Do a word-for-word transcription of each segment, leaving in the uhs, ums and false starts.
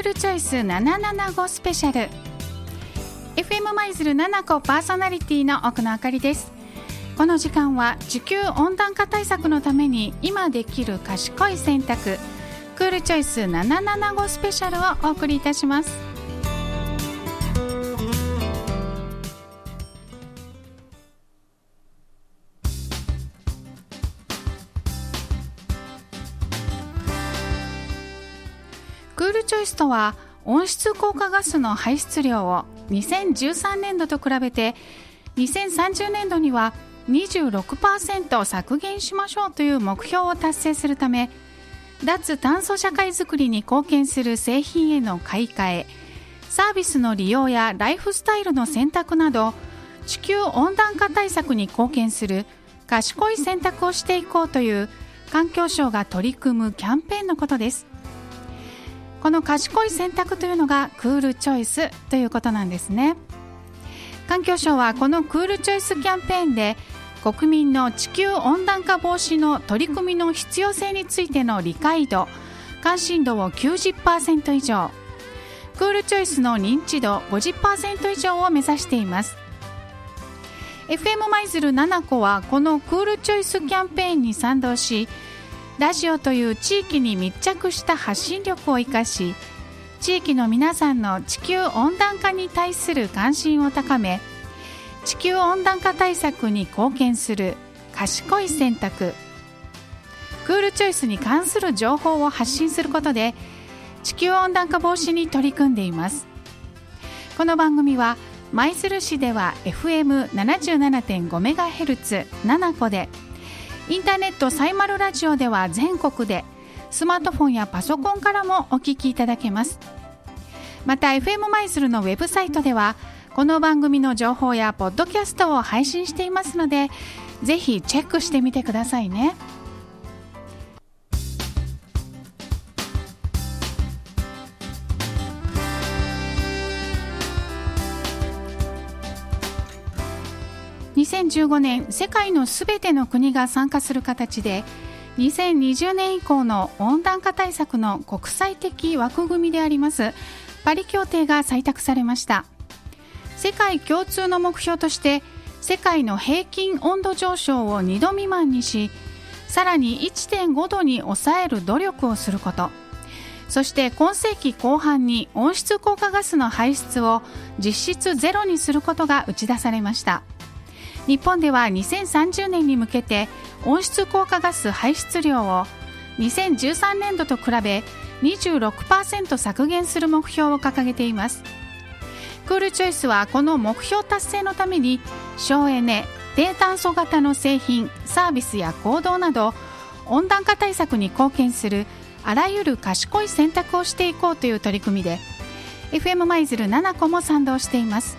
ールチョイスななななごスペシャル エフエム 舞鶴なな個パーソナリティの奥野あかりです。この時間は地球温暖化対策のために今できる賢い選択クールチョイスななななごスペシャルをお送りいたします。クールチョイスとは温室効果ガスの排出量をにせんじゅうさんねんどと比べてにせんさんじゅうねんどには にじゅうろくパーセント 削減しましょうという目標を達成するため、脱炭素社会づくりに貢献する製品への買い替え、サービスの利用やライフスタイルの選択など地球温暖化対策に貢献する賢い選択をしていこうという環境省が取り組むキャンペーンのことです。この賢い選択というのがクールチョイスということなんですね。環境省はこのクールチョイスキャンペーンで国民の地球温暖化防止の取り組みの必要性についての理解度、関心度を きゅうじゅっパーセント 以上、クールチョイスの認知度 ごじゅっパーセント 以上を目指しています。 エフエム 舞鶴なな個はこのクールチョイスキャンペーンに賛同し、ラジオという地域に密着した発信力を生かし、地域の皆さんの地球温暖化に対する関心を高め、地球温暖化対策に貢献する賢い選択クールチョイスに関する情報を発信することで地球温暖化防止に取り組んでいます。この番組は舞鶴市では エフエムななじゅうななてんごメガヘルツ なな個で、インターネットサイマルラジオでは全国でスマートフォンやパソコンからもお聞きいただけます。また エフエム 舞鶴のウェブサイトではこの番組の情報やポッドキャストを配信していますので、ぜひチェックしてみてくださいね。にせんじゅうごねん、世界のすべての国が参加する形でにせんにじゅうねん以降の温暖化対策の国際的枠組みでありますパリ協定が採択されました。世界共通の目標として世界の平均温度上昇をにど未満にし、さらに いってんごどに抑える努力をすること、そして今世紀後半に温室効果ガスの排出を実質ゼロにすることが打ち出されました。日本ではにせんさんじゅうねんに向けて温室効果ガス排出量をにせんじゅうさんねんどと比べ にじゅうろくパーセント 削減する目標を掲げています。クールチョイスはこの目標達成のために省エネ、低炭素型の製品、サービスや行動など温暖化対策に貢献するあらゆる賢い選択をしていこうという取り組みで エフエム 舞鶴なな個も賛同しています。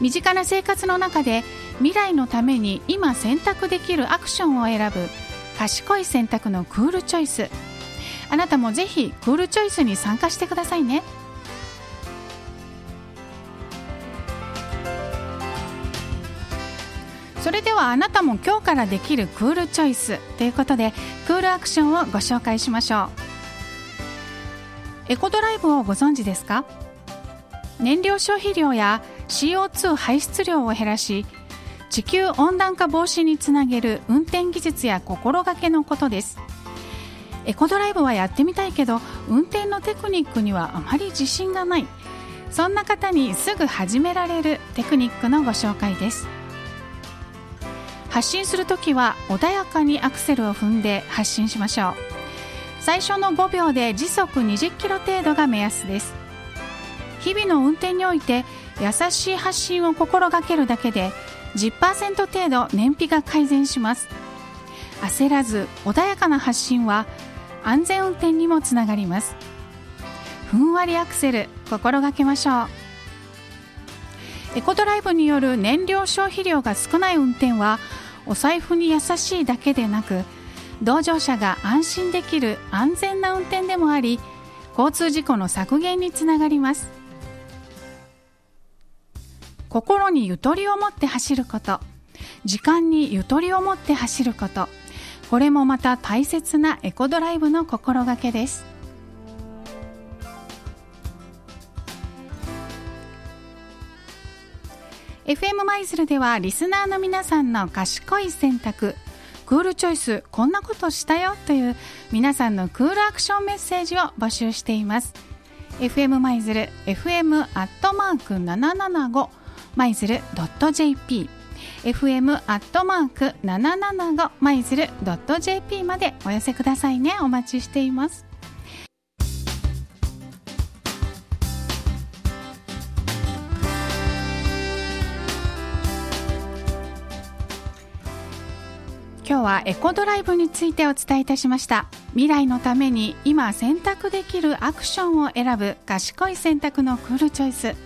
身近な生活の中で未来のために今選択できるアクションを選ぶ賢い選択のクールチョイス、あなたもぜひクールチョイスに参加してくださいね。それではあなたも今日からできるクールチョイスということでクールアクションをご紹介しましょう。エコドライブをご存知ですか？燃料消費量や シーオーツー 排出量を減らし、地球温暖化防止につなげる運転技術や心がけのことです。エコドライブはやってみたいけど運転のテクニックにはあまり自信がない、そんな方にすぐ始められるテクニックのご紹介です。発進するときは穏やかにアクセルを踏んで発進しましょう。最初のごびょうで時速にじゅっキロ程度が目安です。日々の運転において優しい発進を心がけるだけでじゅっパーセント 程度燃費が改善します。焦らず穏やかな発進は安全運転にもつながります。ふんわりアクセル心がけましょう。エコドライブによる燃料消費量が少ない運転はお財布に優しいだけでなく、同乗者が安心できる安全な運転でもあり、交通事故の削減につながります。心にゆとりを持って走ること、時間にゆとりを持って走ること、これもまた大切なエコドライブの心がけです。エフエム 舞鶴ではリスナーの皆さんの賢い選択、クールチョイス、こんなことしたよという皆さんのクールアクションメッセージを募集しています。 エフエム 舞鶴 エフエム アットマーク ななななご 舞鶴 .jpエフエム アットマーク ななななご 舞鶴 .jp までお寄せくださいね。お待ちしています。今日はエコドライブについてお伝えいたしました。未来のために今選択できるアクションを選ぶ賢い選択のクールチョイス、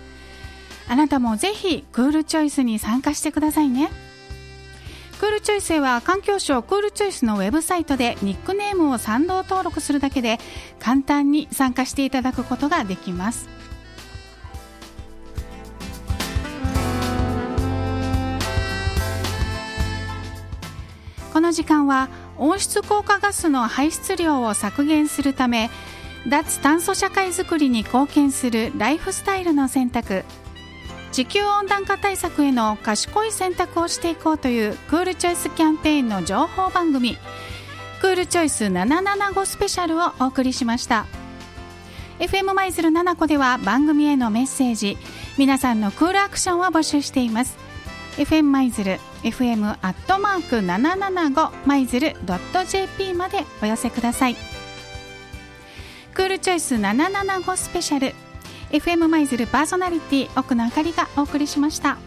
あなたもぜひクールチョイスに参加してくださいね。クールチョイスへは環境省クールチョイスのウェブサイトでニックネームを賛同登録するだけで簡単に参加していただくことができます。この時間は温室効果ガスの排出量を削減するため脱炭素社会づくりに貢献するライフスタイルの選択、地球温暖化対策への賢い選択をしていこうというクールチョイスキャンペーンの情報番組、クールチョイスななななごスペシャルをお送りしました。 エフエム 舞鶴なな子では番組へのメッセージ、皆さんのクールアクションを募集しています。 エフエム 舞鶴エフエム アットマーク ななななご 舞鶴 .jp までお寄せください。クールチョイスななななごスペシャル、 エフエム 舞鶴パーソナリティ奥野あかりがお送りしました。